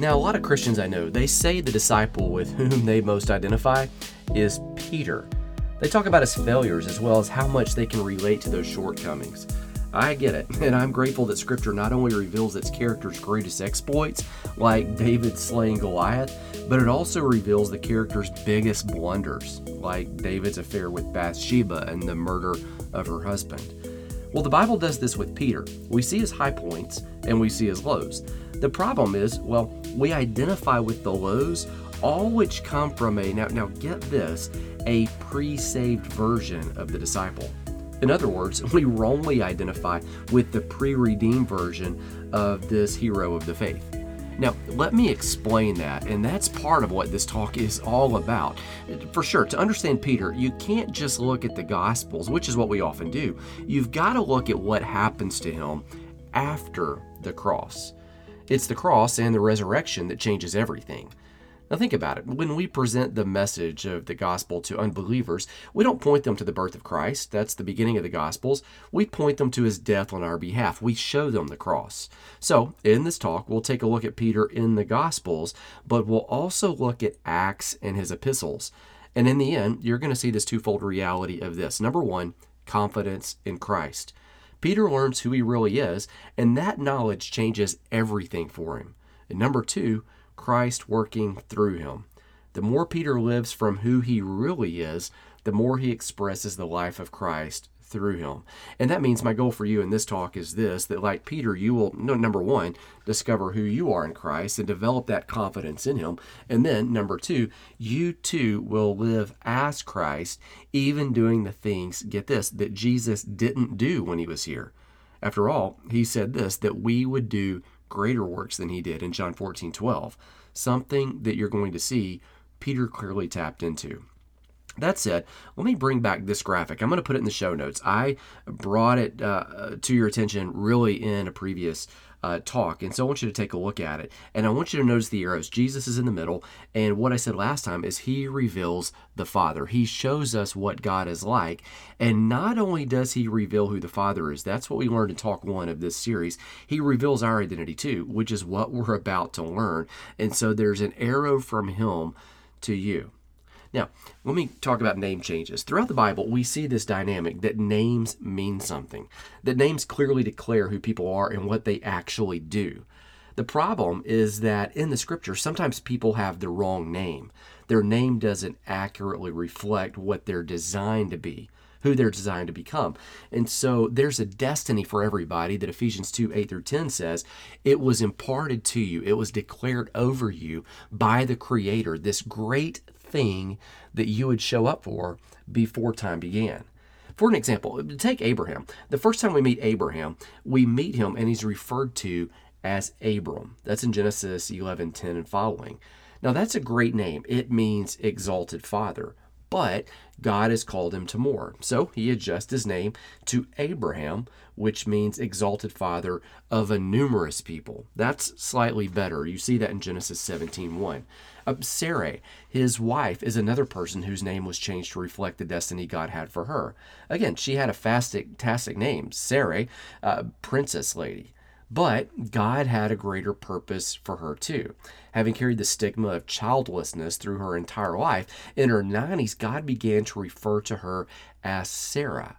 Now, a lot of Christians I know, they say the disciple with whom they most identify is Peter. They talk about his failures as well as how much they can relate to those shortcomings. I get it, and I'm grateful that Scripture not only reveals its character's greatest exploits, like David slaying Goliath, but it also reveals the character's biggest blunders, like David's affair with Bathsheba and the murder of her husband. Well, the Bible does this with Peter. We see his high points, and we see his lows. The problem is, well, we identify with the lows, all which come from a, now get this, a pre-saved version of the disciple. In other words, we wrongly identify with the pre-redeemed version of this hero of the faith. Now, let me explain that, and that's part of what this talk is all about. For sure, to understand Peter, you can't just look at the Gospels, which is what we often do. You've got to look at what happens to him after the cross. It's the cross and the resurrection that changes everything. Now think about it. When we present the message of the gospel to unbelievers, we don't point them to the birth of Christ. That's the beginning of the Gospels. We point them to his death on our behalf. We show them the cross. So in this talk, we'll take a look at Peter in the Gospels, but we'll also look at Acts and his epistles. And in the end, you're going to see this twofold reality of this. Number one, confidence in Christ. Peter learns who he really is, and that knowledge changes everything for him. And number two, Christ working through him. The more Peter lives from who he really is, the more he expresses the life of Christ through him. And that means my goal for you in this talk is this, that like Peter, you will, number one, discover who you are in Christ and develop that confidence in him. And then, number two, you too will live as Christ, even doing the things, get this, that Jesus didn't do when he was here. After all, he said this, that we would do greater works than he did in John 14:12, something that you're going to see Peter clearly tapped into. That said, let me bring back this graphic. I'm going to put it in the show notes. I brought it to your attention really in a previous talk, and so I want you to take a look at it. And I want you to notice the arrows. Jesus is in the middle, and what I said last time is he reveals the Father. He shows us what God is like, and not only does he reveal who the Father is, that's what we learned in Talk 1 of this series, he reveals our identity too, which is what we're about to learn. And so there's an arrow from him to you. Now, let me talk about name changes. Throughout the Bible, we see this dynamic that names mean something, that names clearly declare who people are and what they actually do. The problem is that in the Scripture, sometimes people have the wrong name. Their name doesn't accurately reflect what they're designed to be, who they're designed to become. And so there's a destiny for everybody that Ephesians 2:8-10 says, it was imparted to you, it was declared over you by the Creator, this great thing that you would show up for before time began. For an example, take Abraham. The first time we meet Abraham, and he's referred to as Abram. That's in Genesis 11:10 and following. Now that's a great name. It means exalted father, but God has called him to more. So he adjusts his name to Abraham, which means exalted father of a numerous people. That's slightly better. You see that in Genesis 17:1. Sarai, his wife, is another person whose name was changed to reflect the destiny God had for her. Again, she had a fantastic name, Sarai, princess lady. But God had a greater purpose for her too. Having carried the stigma of childlessness through her entire life, in her 90s, God began to refer to her as Sarah,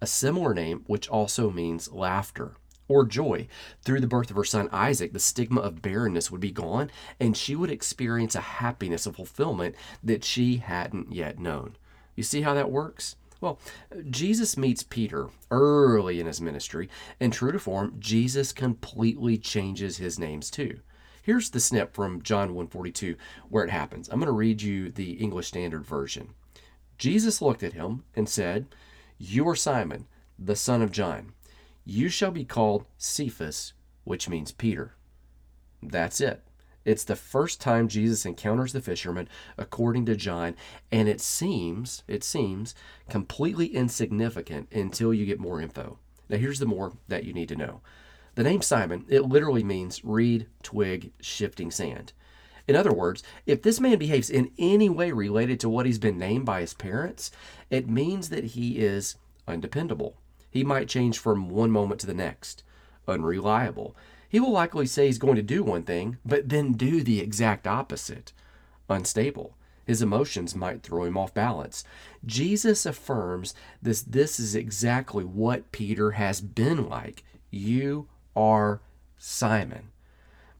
a similar name which also means laughter or joy. Through the birth of her son Isaac, the stigma of barrenness would be gone, and she would experience a happiness of fulfillment that she hadn't yet known. You see how that works? Well, Jesus meets Peter early in his ministry, and true to form, Jesus completely changes his names too. Here's the snip from John 1:42 where it happens. I'm going to read you the English Standard Version. Jesus looked at him and said, "You are Simon, the son of John. You shall be called Cephas," which means Peter. That's it. It's the first time Jesus encounters the fisherman, according to John, and it seems completely insignificant until you get more info. Now, here's the more that you need to know. The name Simon, it literally means reed, twig, shifting sand. In other words, if this man behaves in any way related to what he's been named by his parents, it means that he is undependable. He might change from one moment to the next, unreliable. He will likely say he's going to do one thing, but then do the exact opposite. Unstable. His emotions might throw him off balance. Jesus affirms this is exactly what Peter has been like. You are Simon.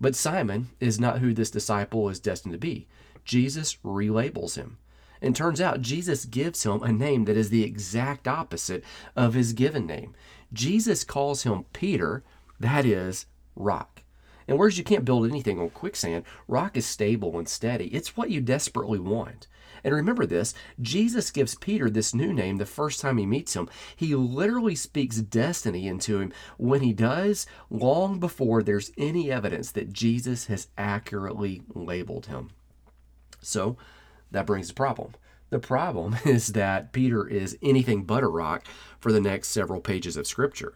But Simon is not who this disciple is destined to be. Jesus relabels him. And turns out Jesus gives him a name that is the exact opposite of his given name. Jesus calls him Peter, that is, rock. And whereas you can't build anything on quicksand, rock is stable and steady. It's what you desperately want. And remember this, Jesus gives Peter this new name the first time he meets him. He literally speaks destiny into him when he does, long before there's any evidence that Jesus has accurately labeled him. So, that brings the problem. The problem is that Peter is anything but a rock for the next several pages of Scripture.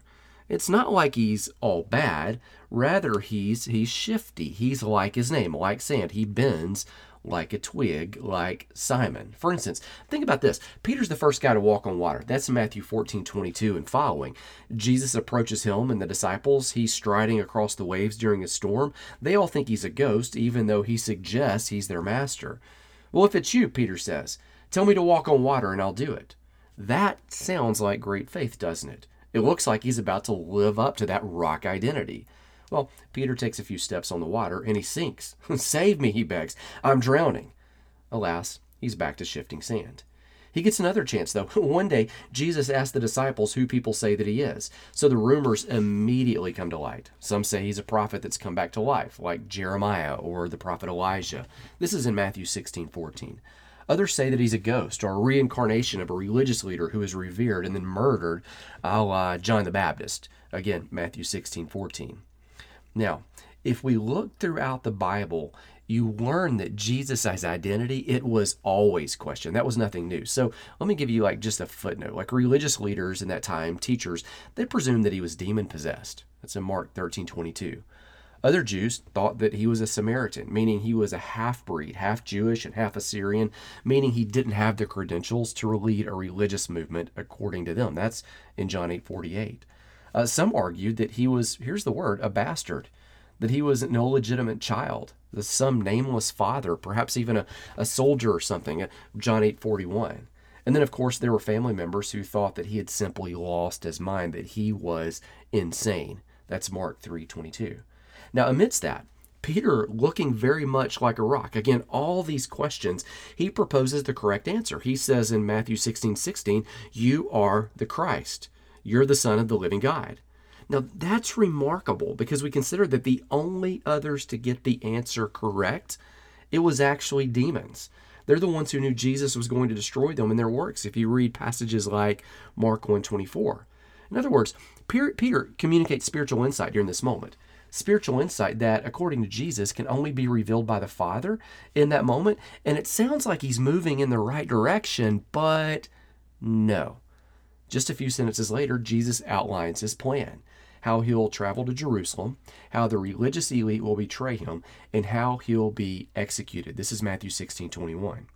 It's not like he's all bad. Rather, he's shifty. He's like his name, like sand. He bends like a twig, like Simon. For instance, think about this. Peter's the first guy to walk on water. That's Matthew 14:22 and following. Jesus approaches him and the disciples. He's striding across the waves during a storm. They all think he's a ghost, even though he suggests he's their master. Well, if it's you, Peter says, tell me to walk on water and I'll do it. That sounds like great faith, doesn't it? It looks like he's about to live up to that rock identity. Well, Peter takes a few steps on the water and he sinks. Save me, he begs. I'm drowning. Alas, he's back to shifting sand. He gets another chance, though. One day, Jesus asks the disciples who people say that he is. So the rumors immediately come to light. Some say he's a prophet that's come back to life, like Jeremiah or the prophet Elijah. This is in Matthew 16:14. Others say that he's a ghost or a reincarnation of a religious leader who is revered and then murdered, a la John the Baptist. Again, Matthew 16:14. Now, if we look throughout the Bible, you learn that Jesus' identity, it was always questioned. That was nothing new. So let me give you just a footnote. Religious leaders in that time, teachers, they presumed that he was demon-possessed. That's in Mark 13:22. Other Jews thought that he was a Samaritan, meaning he was a half-breed, half-Jewish and half-Assyrian, meaning he didn't have the credentials to lead a religious movement according to them. That's in John 8:48. Some argued that he was, here's the word, a bastard, that he was no legitimate child, some nameless father, perhaps even a soldier or something, John 8:41. And then, of course, there were family members who thought that he had simply lost his mind, that he was insane. That's Mark 3:22. Now, amidst that, Peter, looking very much like a rock, again, all these questions, he proposes the correct answer. He says in Matthew 16:16, you are the Christ. You're the Son of the living God. Now, that's remarkable because we consider that the only others to get the answer correct, it was actually demons. They're the ones who knew Jesus was going to destroy them in their works, if you read passages like Mark 1:24. In other words, Peter communicates spiritual insight during this moment. Spiritual insight that, according to Jesus, can only be revealed by the Father in that moment. And it sounds like he's moving in the right direction, but no. Just a few sentences later, Jesus outlines his plan, how he'll travel to Jerusalem, how the religious elite will betray him, and how he'll be executed. This is Matthew 16:21.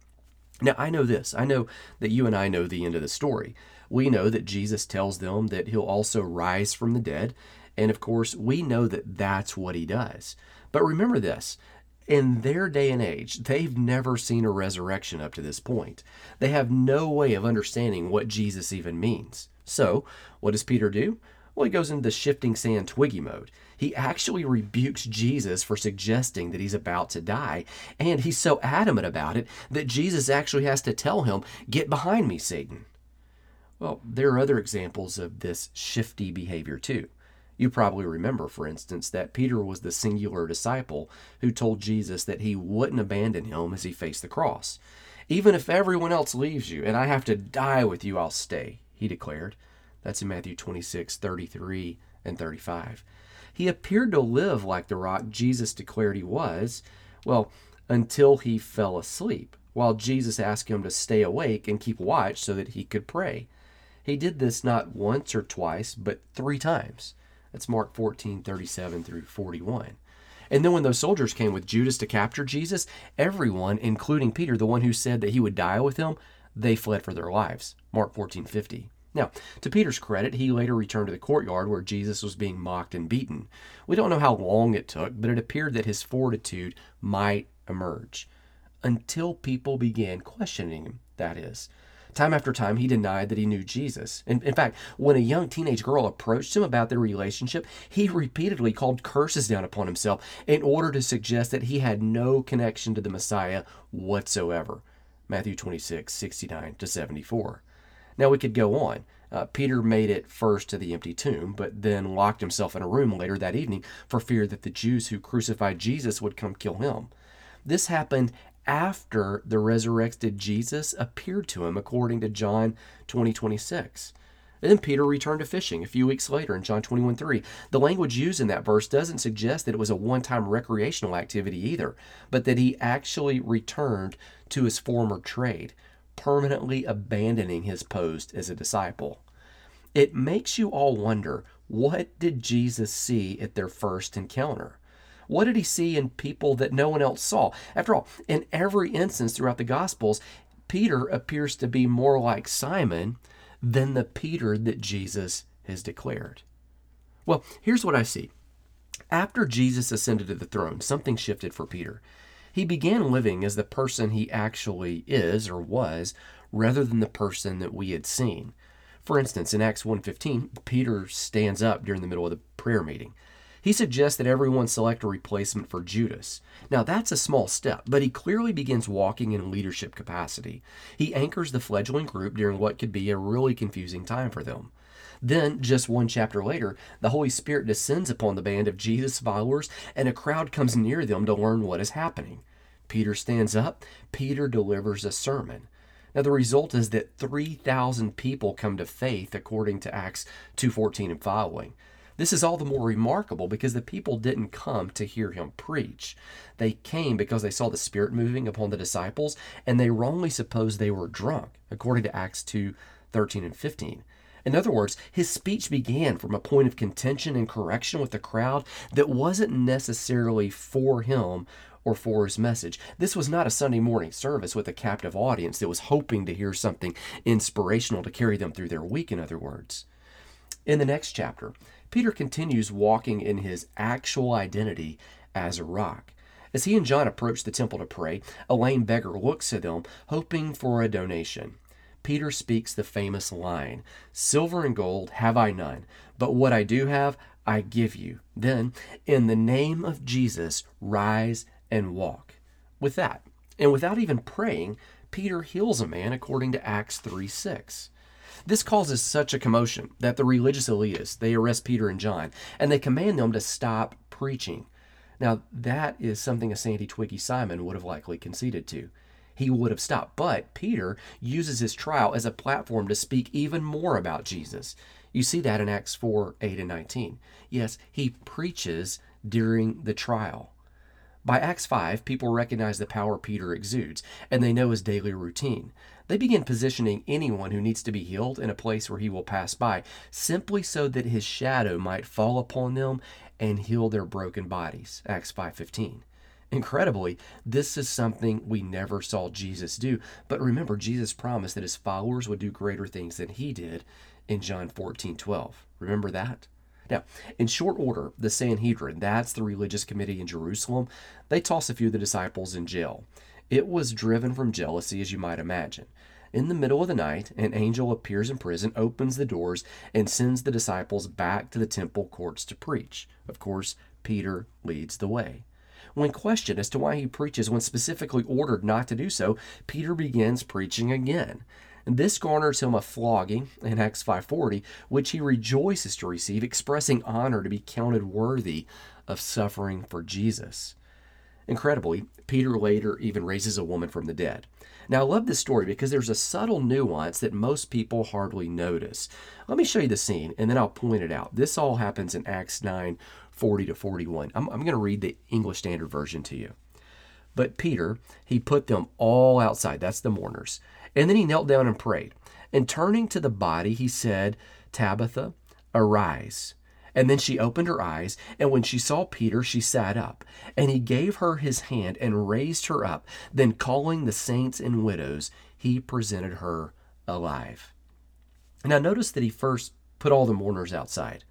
Now, I know this. I know that you and I know the end of the story. We know that Jesus tells them that he'll also rise from the dead. And of course, we know that that's what he does. But remember this, in their day and age, they've never seen a resurrection up to this point. They have no way of understanding what Jesus even means. So what does Peter do? Well, he goes into the shifting sand twiggy mode. He actually rebukes Jesus for suggesting that he's about to die. And he's so adamant about it that Jesus actually has to tell him, "Get behind me, Satan." Well, there are other examples of this shifty behavior too. You probably remember, for instance, that Peter was the singular disciple who told Jesus that he wouldn't abandon him as he faced the cross. Even if everyone else leaves you and I have to die with you, I'll stay, he declared. That's in Matthew 26:33 and 35. He appeared to live like the rock Jesus declared he was, until he fell asleep, while Jesus asked him to stay awake and keep watch so that he could pray. He did this not once or twice, but 3 times. That's Mark 14:37 through 41. And then when those soldiers came with Judas to capture Jesus, everyone, including Peter, the one who said that he would die with him, they fled for their lives. Mark 14:50. Now, to Peter's credit, he later returned to the courtyard where Jesus was being mocked and beaten. We don't know how long it took, but it appeared that his fortitude might emerge until people began questioning him, that is. Time after time, he denied that he knew Jesus. In fact, when a young teenage girl approached him about their relationship, he repeatedly called curses down upon himself in order to suggest that he had no connection to the Messiah whatsoever. Matthew 26, 69-74. Now, we could go on. Peter made it first to the empty tomb, but then locked himself in a room later that evening for fear that the Jews who crucified Jesus would come kill him. This happened after the resurrected Jesus appeared to him, according to John 20:26. And then Peter returned to fishing a few weeks later in John 21:3. The language used in that verse doesn't suggest that it was a one-time recreational activity either, but that he actually returned to his former trade, permanently abandoning his post as a disciple. It makes you all wonder, what did Jesus see at their first encounter? What did he see in people that no one else saw? After all, in every instance throughout the Gospels, Peter appears to be more like Simon than the Peter that Jesus has declared. Well, here's what I see. After Jesus ascended to the throne, something shifted for Peter. He began living as the person he actually is or was, rather than the person that we had seen. For instance, in Acts 1:15, Peter stands up during the middle of the prayer meeting. He suggests that everyone select a replacement for Judas. Now, that's a small step, but he clearly begins walking in leadership capacity. He anchors the fledgling group during what could be a really confusing time for them. Then, just one chapter later, the Holy Spirit descends upon the band of Jesus' followers, and a crowd comes near them to learn what is happening. Peter stands up. Peter delivers a sermon. Now, the result is that 3,000 people come to faith, according to Acts 2:14 and following. This is all the more remarkable because the people didn't come to hear him preach. They came because they saw the Spirit moving upon the disciples, and they wrongly supposed they were drunk, according to Acts 2:13 and 15. In other words, his speech began from a point of contention and correction with the crowd that wasn't necessarily for him or for his message. This was not a Sunday morning service with a captive audience that was hoping to hear something inspirational to carry them through their week, in other words. In the next chapter, Peter continues walking in his actual identity as a rock. As he and John approach the temple to pray, a lame beggar looks at them, hoping for a donation. Peter speaks the famous line, "Silver and gold have I none, but what I do have, I give you." Then, "In the name of Jesus, rise and walk." With that, and without even praying, Peter heals a man, according to Acts 3:6. This causes such a commotion that the religious elitists, they arrest Peter and John, and they command them to stop preaching. Now, that is something a sandy twiggy Simon would have likely conceded to. He would have stopped, but Peter uses his trial as a platform to speak even more about Jesus. You see that in Acts 4, 8, and 19. Yes, he preaches during the trial. By Acts 5, people recognize the power Peter exudes, and they know his daily routine. They begin positioning anyone who needs to be healed in a place where he will pass by, simply so that his shadow might fall upon them and heal their broken bodies. Acts 5:15. Incredibly, this is something we never saw Jesus do. But remember, Jesus promised that his followers would do greater things than he did in John 14:12. Remember that? Now, in short order, the Sanhedrin, that's the religious committee in Jerusalem, they toss a few of the disciples in jail. It was driven from jealousy, as you might imagine. In the middle of the night, an angel appears in prison, opens the doors, and sends the disciples back to the temple courts to preach. Of course, Peter leads the way. When questioned as to why he preaches when specifically ordered not to do so, Peter begins preaching again. This garners him a flogging in Acts 5:40, which he rejoices to receive, expressing honor to be counted worthy of suffering for Jesus. Incredibly, Peter later even raises a woman from the dead. Now, I love this story because there's a subtle nuance that most people hardly notice. Let me show you the scene, and then I'll point it out. This all happens in Acts 9, 40-41. I'm going to read the English Standard Version to you. "But Peter, he put them all outside." That's the mourners. "And then he knelt down and prayed. And turning to the body, he said, 'Tabitha, arise.' And then she opened her eyes, and when she saw Peter, she sat up. And he gave her his hand and raised her up. Then calling the saints and widows, he presented her alive." Now notice that he first put all the mourners outside.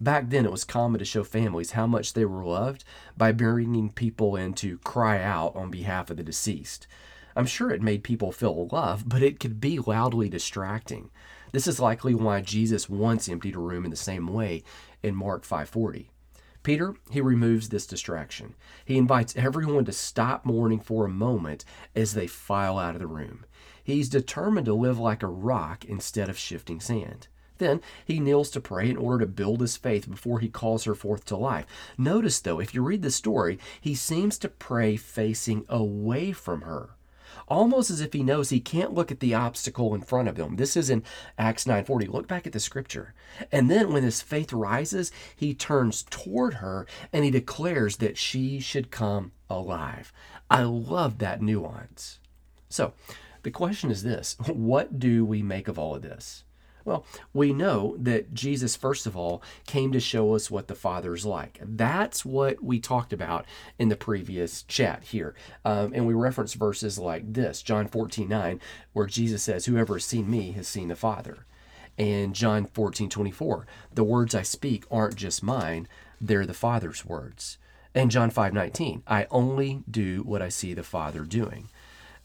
Back then, it was common to show families how much they were loved by bringing people in to cry out on behalf of the deceased. I'm sure it made people feel loved, but it could be loudly distracting. This is likely why Jesus once emptied a room in the same way in Mark 5:40. Peter, he removes this distraction. He invites everyone to stop mourning for a moment as they file out of the room. He's determined to live like a rock instead of shifting sand. Then he kneels to pray in order to build his faith before he calls her forth to life. Notice, though, if you read the story, he seems to pray facing away from her, almost as if he knows he can't look at the obstacle in front of him. This is in Acts 9:40. Look back at the scripture. And then when his faith rises, he turns toward her and he declares that she should come alive. I love that nuance. So the question is this: what do we make of all of this? Well, we know that Jesus, first of all, came to show us what the Father is like. That's what we talked about in the previous chat here. And we reference verses like this, John 14:9, where Jesus says, "Whoever has seen me has seen the Father." And John 14:24, "The words I speak aren't just mine, they're the Father's words." And John 5:19, "I only do what I see the Father doing."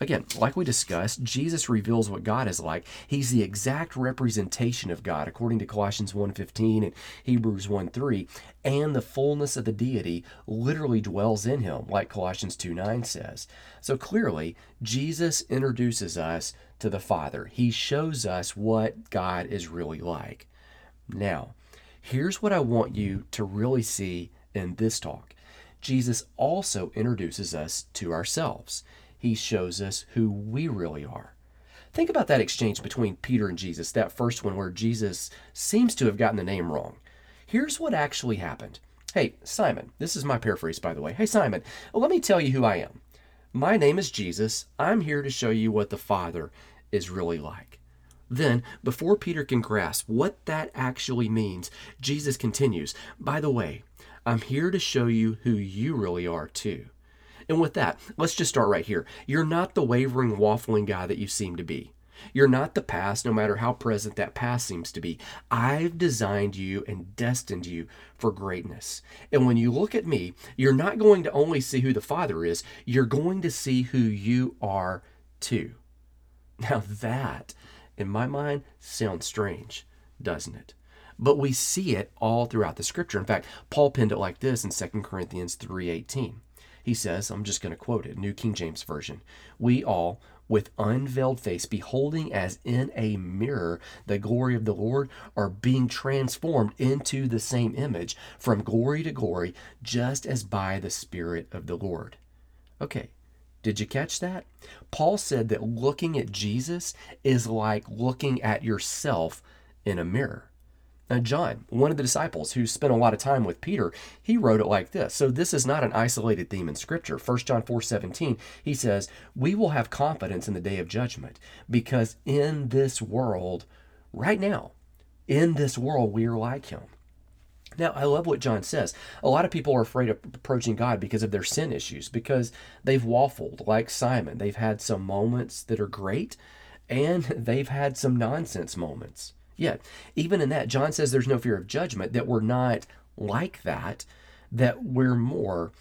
Again, like we discussed, Jesus reveals what God is like. He's the exact representation of God, according to Colossians 1:15 and Hebrews 1:3, and the fullness of the deity literally dwells in him, like Colossians 2:9 says. So clearly, Jesus introduces us to the Father. He shows us what God is really like. Now, here's what I want you to really see in this talk. Jesus also introduces us to ourselves. He shows us who we really are. Think about that exchange between Peter and Jesus, that first one where Jesus seems to have gotten the name wrong. Here's what actually happened. "Hey, Simon," this is my paraphrase, by the way. "Hey, Simon, let me tell you who I am. My name is Jesus. I'm here to show you what the Father is really like." Then, before Peter can grasp what that actually means, Jesus continues, "By the way, I'm here to show you who you really are too." And with that, let's just start right here. You're not the wavering, waffling guy that you seem to be. You're not the past, no matter how present that past seems to be. I've designed you and destined you for greatness. And when you look at me, you're not going to only see who the Father is, you're going to see who you are too. Now that, in my mind, sounds strange, doesn't it? But we see it all throughout the scripture. In fact, Paul penned it like this in 2 Corinthians 3:18. He says, I'm just going to quote it, New King James Version, "We all, with unveiled face, beholding as in a mirror the glory of the Lord, are being transformed into the same image from glory to glory, just as by the Spirit of the Lord." Okay, did you catch that? Paul said that looking at Jesus is like looking at yourself in a mirror. Now, John, one of the disciples who spent a lot of time with Peter, he wrote it like this. So this is not an isolated theme in Scripture. 1 John 4:17, he says, "We will have confidence in the day of judgment, because in this world, right now, in this world, we are like him." Now, I love what John says. A lot of people are afraid of approaching God because of their sin issues, because they've waffled like Simon. They've had some moments that are great, and they've had some nonsense moments. Yet, even in that, John says there's no fear of judgment, that we're not like that, that we're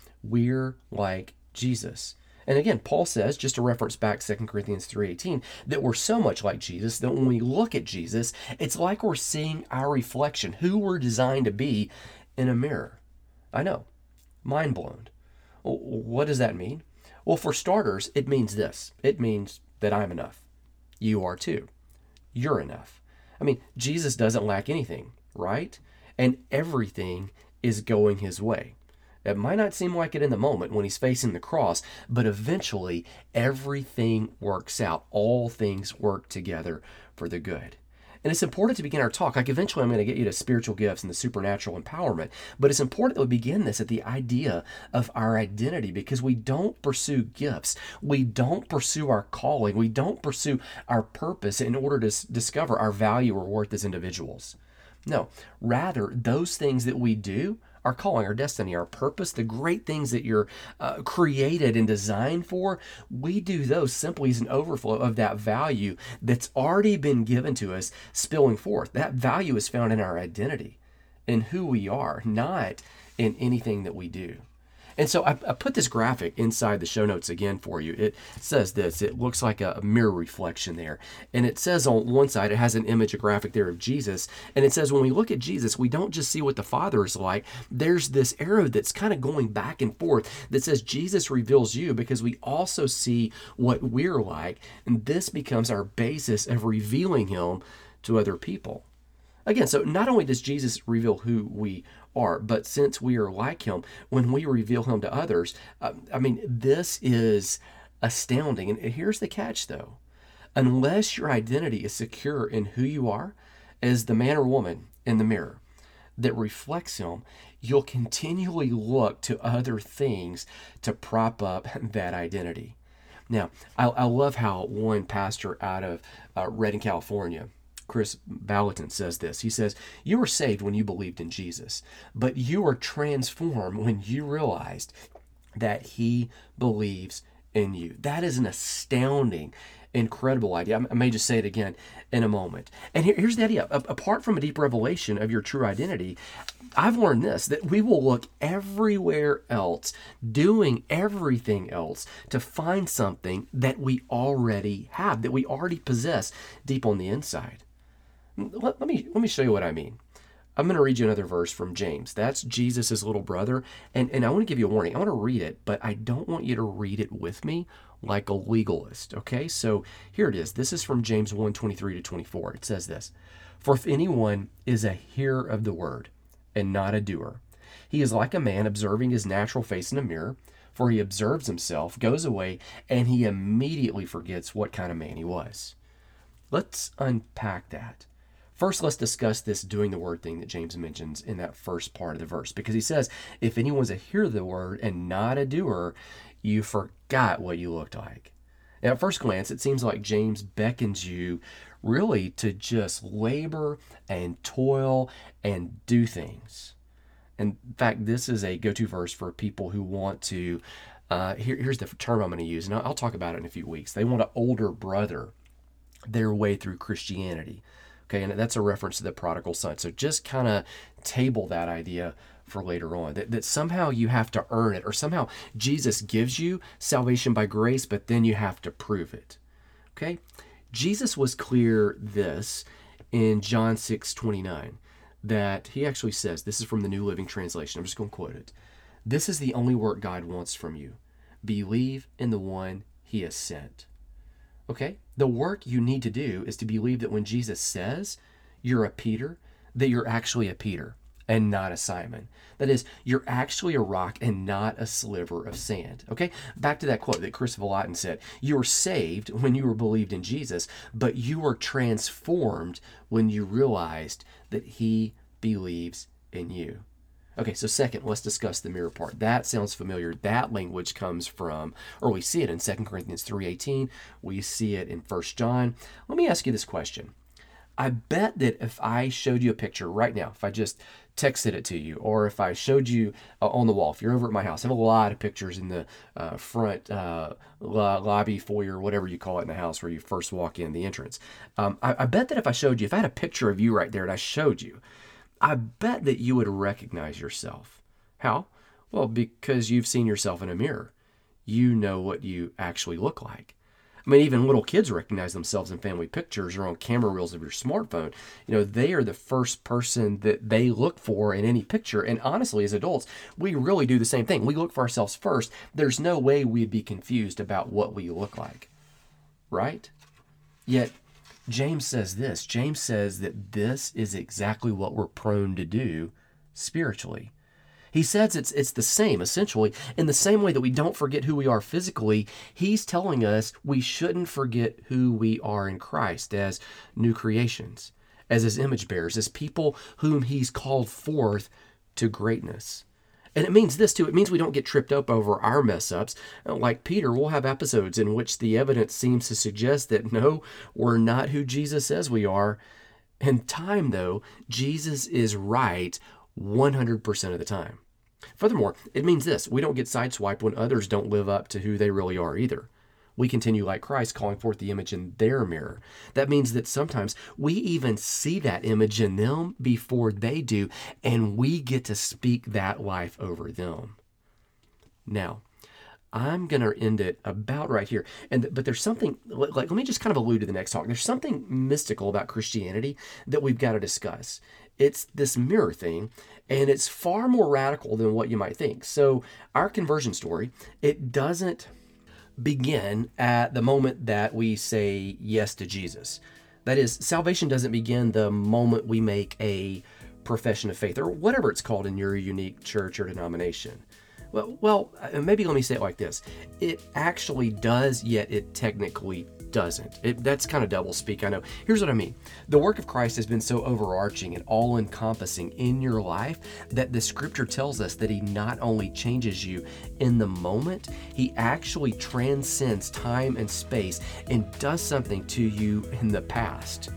like Jesus. And again, Paul says, just to reference back 2 Corinthians 3:18, that we're so much like Jesus that when we look at Jesus, it's like we're seeing our reflection, who we're designed to be, in a mirror. I know, mind blown. What does that mean? Well, for starters, it means this. It means that I'm enough. You are too. You're enough. I mean, Jesus doesn't lack anything, right? And everything is going his way. It might not seem like it in the moment when he's facing the cross, but eventually everything works out. All things work together for the good. And it's important to begin our talk. Like, eventually I'm going to get you to spiritual gifts and the supernatural empowerment, but it's important that we begin this at the idea of our identity, because we don't pursue gifts. We don't pursue our calling. We don't pursue our purpose in order to discover our value or worth as individuals. No, rather, those things that we do our calling, our destiny, our purpose, the great things that you're created and designed for, we do those simply as an overflow of that value that's already been given to us spilling forth. That value is found in our identity, in who we are, not in anything that we do. And so I put this graphic inside the show notes again for you. It says this. It looks like a mirror reflection there. And it says on one side, it has an image, a graphic there of Jesus. And it says when we look at Jesus, we don't just see what the Father is like. There's this arrow that's kind of going back and forth that says Jesus reveals you, because we also see what we're like. And this becomes our basis of revealing him to other people. Again, so not only does Jesus reveal who we are, but since we are like him, when we reveal him to others, this is astounding. And here's the catch, though. Unless your identity is secure in who you are as the man or woman in the mirror that reflects him, you'll continually look to other things to prop up that identity. Now, I love how one pastor out of Redding, California, Chris Ballatin, says this. He says, "You were saved when you believed in Jesus, but you were transformed when you realized that he believes in you." That is an astounding, incredible idea. I may just say it again in a moment. And here's the idea. Apart from a deep revelation of your true identity, I've learned this, that we will look everywhere else, doing everything else, to find something that we already have, that we already possess deep on the inside. Let me show you what I mean. I'm going to read you another verse from James. That's Jesus' little brother. And I want to give you a warning. I want to read it, but I don't want you to read it with me like a legalist. Okay, so here it is. This is from James 1:23-24. It says this: "For if anyone is a hearer of the word and not a doer, he is like a man observing his natural face in a mirror. For he observes himself, goes away, and he immediately forgets what kind of man he was." Let's unpack that. First, let's discuss this doing the word thing that James mentions in that first part of the verse, because he says, if anyone's a hearer of the word and not a doer, you forgot what you looked like. Now, at first glance, it seems like James beckons you really to just labor and toil and do things. In fact, this is a go-to verse for people who want to, here's the term I'm going to use, and I'll talk about it in a few weeks. They want an older brother their way through Christianity. Okay, and that's a reference to the prodigal son. So just kind of table that idea for later on, that somehow you have to earn it, or somehow Jesus gives you salvation by grace, but then you have to prove it. Okay, Jesus was clear this in John 6:29, that he actually says, this is from the New Living Translation, I'm just going to quote it, "This is the only work God wants from you. Believe in the one he has sent." Okay? The work you need to do is to believe that when Jesus says you're a Peter, that you're actually a Peter and not a Simon. That is, you're actually a rock and not a sliver of sand. Okay? Back to that quote that Chris Ballatin said, "You were saved when you were believed in Jesus, but you were transformed when you realized that he believes in you." Okay, so second, let's discuss the mirror part. That sounds familiar. That language comes from, or we see it in 2 Corinthians 3:18. We see it in 1 John. Let me ask you this question. I bet that if I showed you a picture right now, if I just texted it to you, or if I showed you on the wall, if you're over at my house, I have a lot of pictures in the front lobby, foyer, whatever you call it in the house where you first walk in, the entrance. I bet that if I showed you, if I had a picture of you right there and I showed you, I bet that you would recognize yourself. How? Well, because you've seen yourself in a mirror. You know what you actually look like. I mean, even little kids recognize themselves in family pictures or on camera reels of your smartphone. You know, they are the first person that they look for in any picture. And honestly, as adults, we really do the same thing. We look for ourselves first. There's no way we'd be confused about what we look like, right? Yet, James says this. James says that this is exactly what we're prone to do spiritually. He says it's the same, essentially. In the same way that we don't forget who we are physically, he's telling us we shouldn't forget who we are in Christ as new creations, as his image bearers, as people whom he's called forth to greatness. And it means this, too. It means we don't get tripped up over our mess-ups. Like Peter, we'll have episodes in which the evidence seems to suggest that, no, we're not who Jesus says we are. In time, though, Jesus is right 100% of the time. Furthermore, it means this: we don't get sideswiped when others don't live up to who they really are either. We continue like Christ, calling forth the image in their mirror. That means that sometimes we even see that image in them before they do, and we get to speak that life over them. Now, I'm going to end it about right here. But there's something, let me just kind of allude to the next talk. There's something mystical about Christianity that we've got to discuss. It's this mirror thing, and it's far more radical than what you might think. So our conversion story, it doesn't begin at the moment that we say yes to Jesus. That is, salvation doesn't begin the moment we make a profession of faith, or whatever it's called in your unique church or denomination. Well, maybe let me say it like this. It actually does, yet it technically doesn't. That's kind of doublespeak, I know. Here's what I mean. The work of Christ has been so overarching and all-encompassing in your life that the Scripture tells us that He not only changes you in the moment, He actually transcends time and space and does something to you in the past,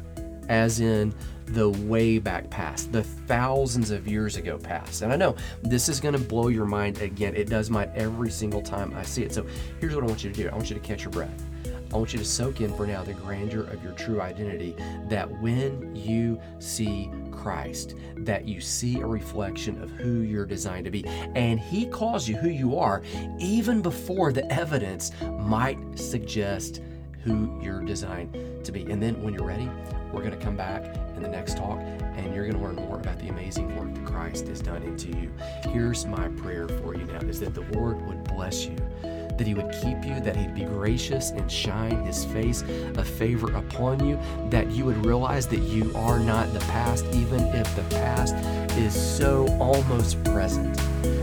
as in the way back past, the thousands of years ago past. And I know this is going to blow your mind again. It does mine every single time I see it. So here's what I want you to do. I want you to catch your breath. I want you to soak in for now the grandeur of your true identity, that when you see Christ, that you see a reflection of who you're designed to be. And He calls you who you are even before the evidence might suggest who you're designed to be. And then when you're ready, we're going to come back in the next talk, and you're going to learn more about the amazing work that Christ has done into you. Here's my prayer for you now, is that the Lord would bless you, that He would keep you, that He'd be gracious and shine His face of favor upon you, that you would realize that you are not the past, even if the past is so almost present,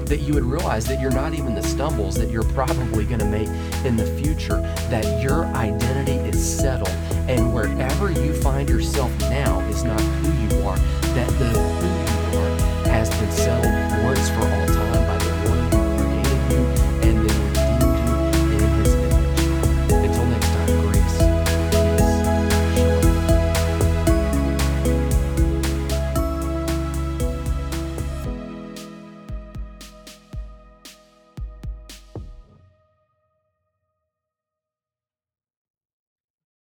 that you would realize that you're not even the stumbles that you're probably going to make in the future, that your identity is settled, and wherever you find yourself now is not who you are, that the who you are has been settled